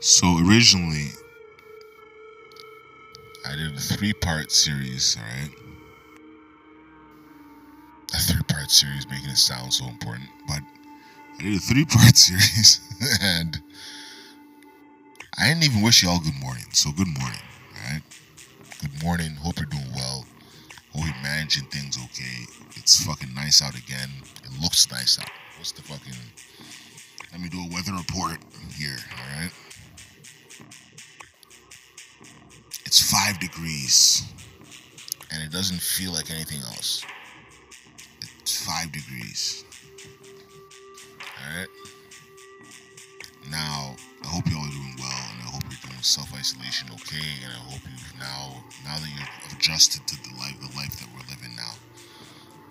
So originally, I did a three-part series, all right? A three-part series, making it sound so important, but I did a three-part series, and I didn't even wish y'all good morning, so good morning, all right? Good morning, hope you're doing well, hope you're managing things okay, it's fucking nice out again, it looks nice out, what's the fucking, let me do a weather report here, all right? It's 5 degrees, and it doesn't feel like anything else. It's 5 degrees. All right. Now, I hope y'all are doing well, and I hope you're doing self-isolation okay, and I hope you've now that you've adjusted to the life that we're living now,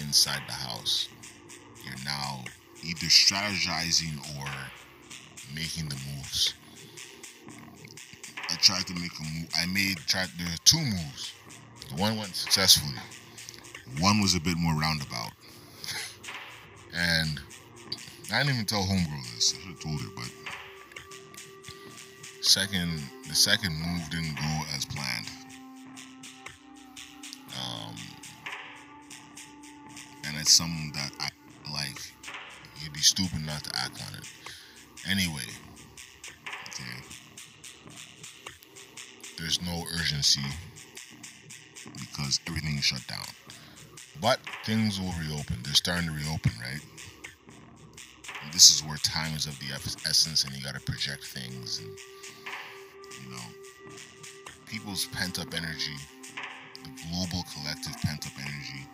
inside the house, you're now either strategizing or making the moves. I tried to make a move. There are two moves. The one went successfully. One was a bit more roundabout. And I didn't even tell homegirl this. I should have told her, but the second move didn't go as planned. And it's something that I like. You'd be stupid not to act on it. Anyway, okay. There's no urgency because everything is shut down. But things will reopen. They're starting to reopen, right? And this is where time is of the essence, and you got to project things. And, you know, people's pent-up energy, the global collective pent-up energy,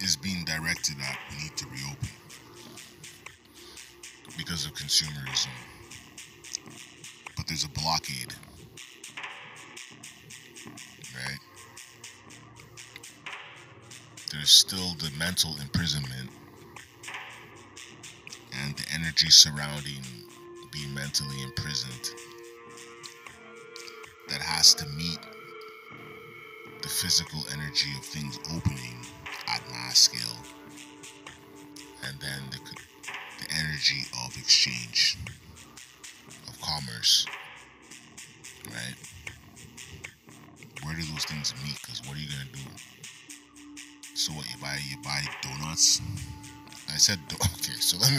is being directed at we need to reopen because of consumerism. But there's a blockade, right? There's still the mental imprisonment and the energy surrounding being mentally imprisoned that has to meet the physical energy of things opening at mass scale, and then the energy of exchange, commerce, right? Where do those things meet? Because what are you going to do? So what, you buy donuts? I said, okay, so let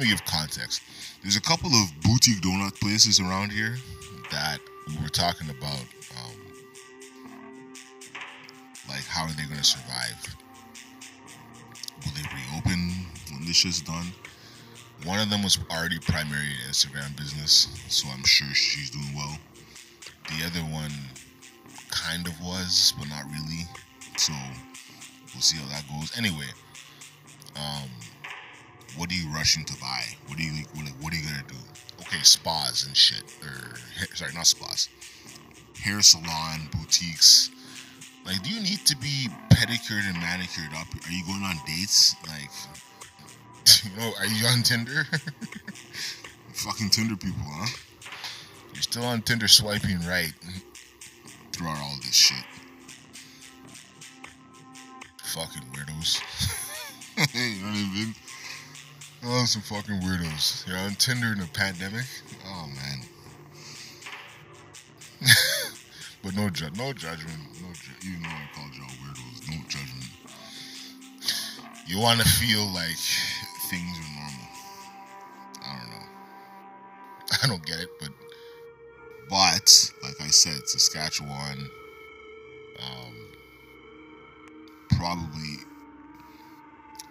me give context. There's a couple of boutique donut places around here that we were talking about, like, how are they going to survive? Will they reopen when this shit's done? One of them was already primary an Instagram business, so I'm sure she's doing well. The other one kind of was, but not really. So we'll see how that goes. Anyway, what are you rushing to buy? What are you gonna do? Okay, spas and shit, sorry, not spas. Hair salon, boutiques. Like, do you need to be pedicured and manicured up? Are you going on dates? Like, you know, are you on Tinder? Fucking Tinder people, huh? You're still on Tinder swiping right throughout all this shit. Fucking weirdos. You know what I mean? Oh, some fucking weirdos. You're on Tinder in a pandemic? Oh, man. But no judgment. You know I called y'all weirdos. No judgment. You want to feel like things are normal. I don't know. I don't get it, but like I said, Saskatchewan, probably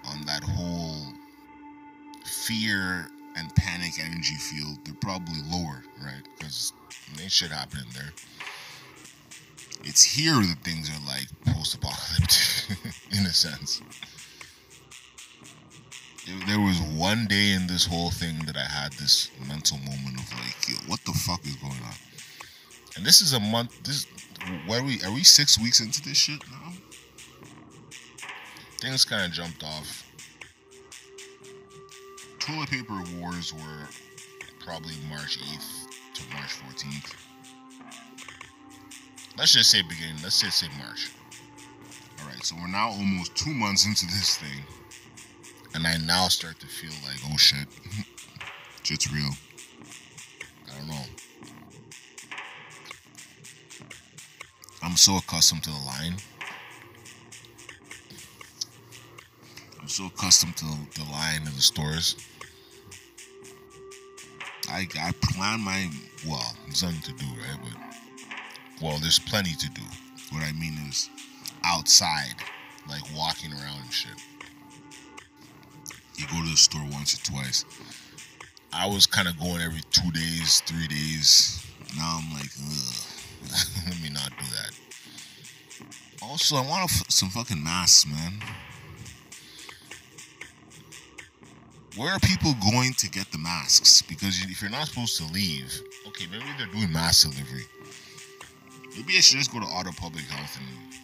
on that whole fear and panic energy field, they're probably lower, right? Because ain't shit happening there. It's here that things are like post-apocalyptic, in a sense. There was one day in this whole thing that I had this mental moment of like, yo, what the fuck is going on? And this is a month. Are we 6 weeks into this shit now? Things kind of jumped off. Toilet paper wars were probably March 8th to March 14th. Let's just say beginning. Let's just say March. All right, so we're now almost 2 months into this thing. And I now start to feel like, oh shit, shit's real. I don't know. I'm so accustomed to the line. I'm so accustomed to the line in the stores. I plan my, well, there's nothing to do, right? But, well, there's plenty to do. What I mean is outside, like walking around and shit. You go to the store once or twice. I was kind of going every 2 days, 3 days. Now I'm like, ugh, let me not do that. Also, I want some fucking masks, man. Where are people going to get the masks? Because if you're not supposed to leave, okay, maybe they're doing mask delivery. Maybe I should just go to Ottawa Public Health and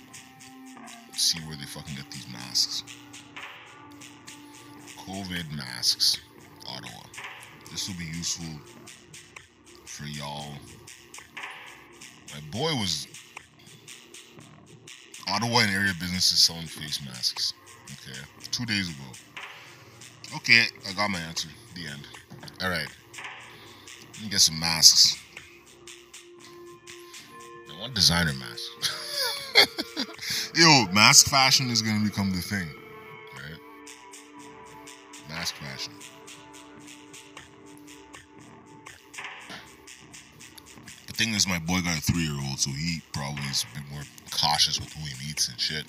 see where they fucking get these masks. COVID masks, Ottawa. This will be useful for y'all. My boy was... Ottawa and area businesses selling face masks. Okay, 2 days ago. Okay, I got my answer. The end. Alright. Let me get some masks. I want designer masks. Yo, mask fashion is going to become the thing. Mask fashion. The thing is, my boy got a 3-year-old, so he probably is a bit more cautious with who he meets and shit.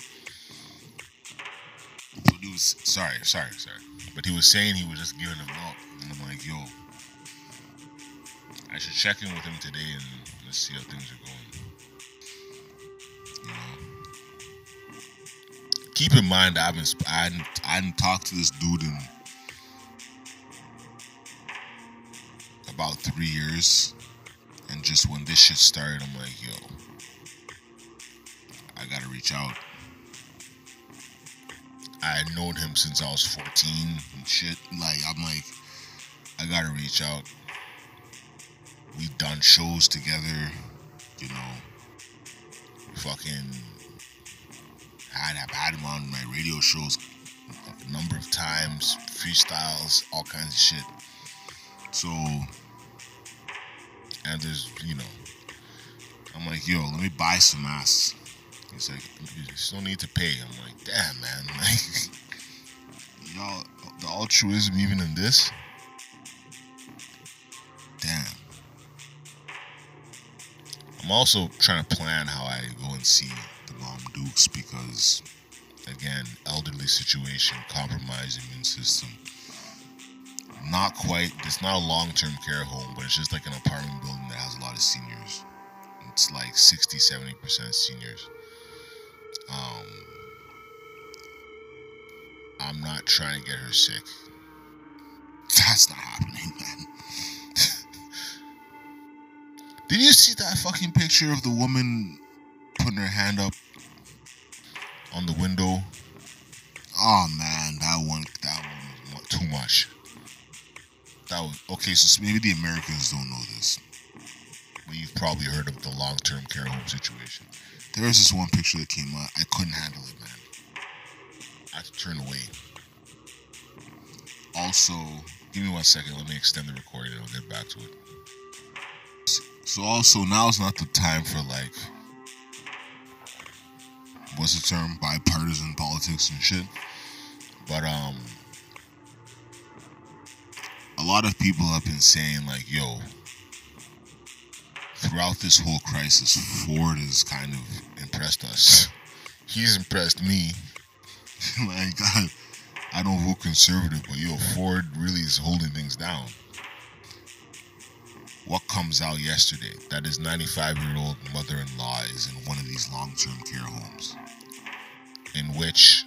But he was sorry. But he was saying he was just giving him up, and I'm like, yo, I should check in with him today and let's see how things are going. You know. Keep in mind, I didn't talk to this dude in about 3 years, and just when this shit started, I'm like, yo, I gotta reach out. I had known him since I was 14 and shit. Like, I'm like, I gotta reach out. We've done shows together, you know, fucking I've had him on my radio shows a number of times, freestyles, all kinds of shit. So, and there's, you know, I'm like, yo, let me buy some masks. He's like, you still need to pay. I'm like, damn, man. Like, y'all, the altruism even in this? Damn. I'm also trying to plan how I go and see the Mom Dukes because, again, elderly situation, compromised immune system. Not quite, it's not a long-term care home, but it's just like an apartment building that has a lot of seniors. It's like 60, 70% seniors. I'm not trying to get her sick. That's not happening, man. Did you see that fucking picture of the woman putting her hand up on the window? Oh, man, that one was too much. That was, okay, so maybe the Americans don't know this. But you've probably heard of the long-term care home situation. There was this one picture that came up. I couldn't handle it, man. I had to turn away. Also, give me 1 second. Let me extend the recording and I'll get back to it. So also, now's not the time for, like, what's the term? Bipartisan politics and shit. But, a lot of people have been saying, like, yo, throughout this whole crisis, Ford has kind of impressed us. He's impressed me. Like, I don't vote conservative, but, yo, Ford really is holding things down. What comes out yesterday? That his 95-year-old mother-in-law is in one of these long-term care homes, in which,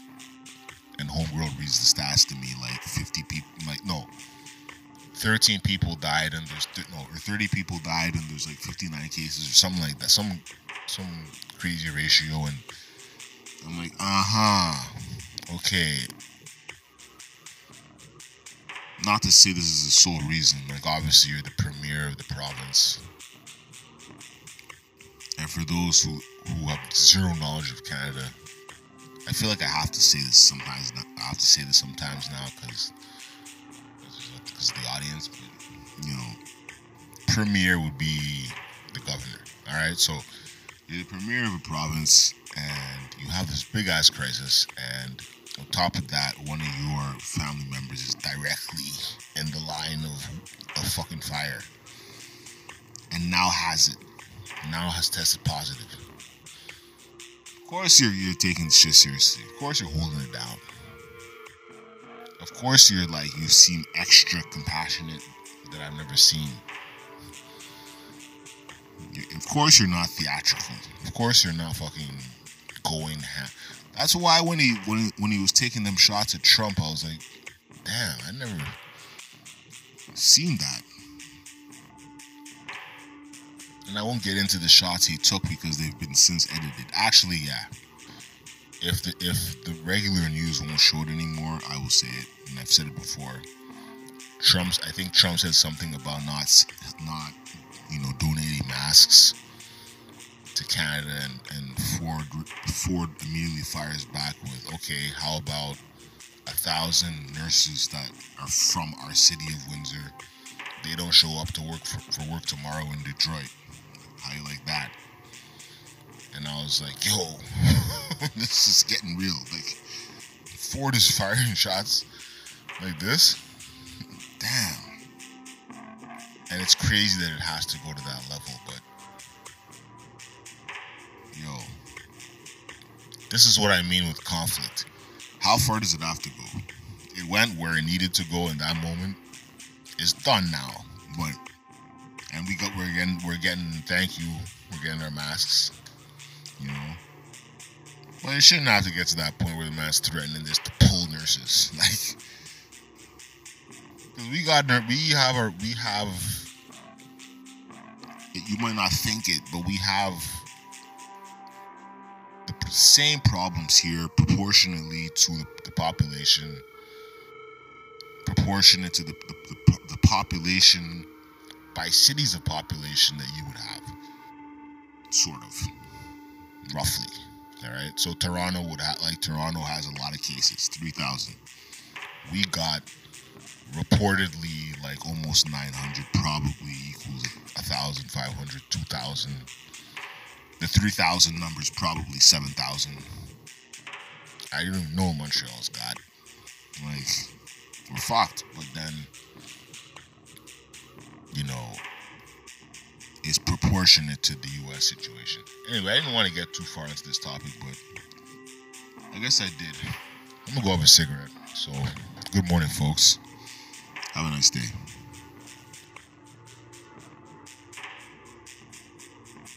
and Homegirl reads the stats to me, like, 50 people, like, no, 13 people died and there's 30 people died and there's like 59 cases or something like that, some crazy ratio, and I'm like, okay. Not to say this is the sole reason. Like, obviously you're the premier of the province, and for those who have zero knowledge of Canada, I feel like I have to say this sometimes. I have to say this sometimes now because of the audience. But, you know, premier would be the governor. All right, so you're the premier of a province, and you have this big ass crisis, and on top of that, one of your family members is directly in the line of a fucking fire, and now has it. Now has tested positive. Of course you're taking this shit seriously. Of course you're holding it down. Of course you're like, you seem extra compassionate that I've never seen. Of course you're not theatrical. Of course you're not fucking going ham. That's why when he was taking them shots at Trump, I was like, damn, I never seen that. And I won't get into the shots he took because they've been since edited. Actually, yeah. If the regular news won't show it anymore, I will say it, and I've said it before. I think Trump said something about not you know, donating masks to Canada, and Ford immediately fires back with, okay, how about 1,000 nurses that are from our city of Windsor? They don't show up to work for work tomorrow in Detroit. How you like that? And I was like, yo, this is getting real. Like, Ford is firing shots like this? Damn. And it's crazy that it has to go to that level, but yo, this is what I mean with conflict. How far does it have to go? It went where it needed to go in that moment. It's done now, but and we're getting thank you, we're getting our masks, you know. But it shouldn't have to get to that point where the man's threatening this to pull nurses, like. Cause we have. You might not think it, but we have the same problems here, proportionately to the population, proportionate to the population by cities of population that you would have, sort of, roughly. All right, so Toronto has a lot of cases, 3,000. We got, reportedly, like almost 900, probably equals 1,500, 2,000. The 3,000 number is probably 7,000. I don't even know what Montreal's got. Like, we're fucked. But then, you know, it's proportionate to the U.S. situation. Anyway, I didn't want to get too far into this topic, but I guess I did. I'm gonna go have a cigarette. So, good morning, folks. Have a nice day.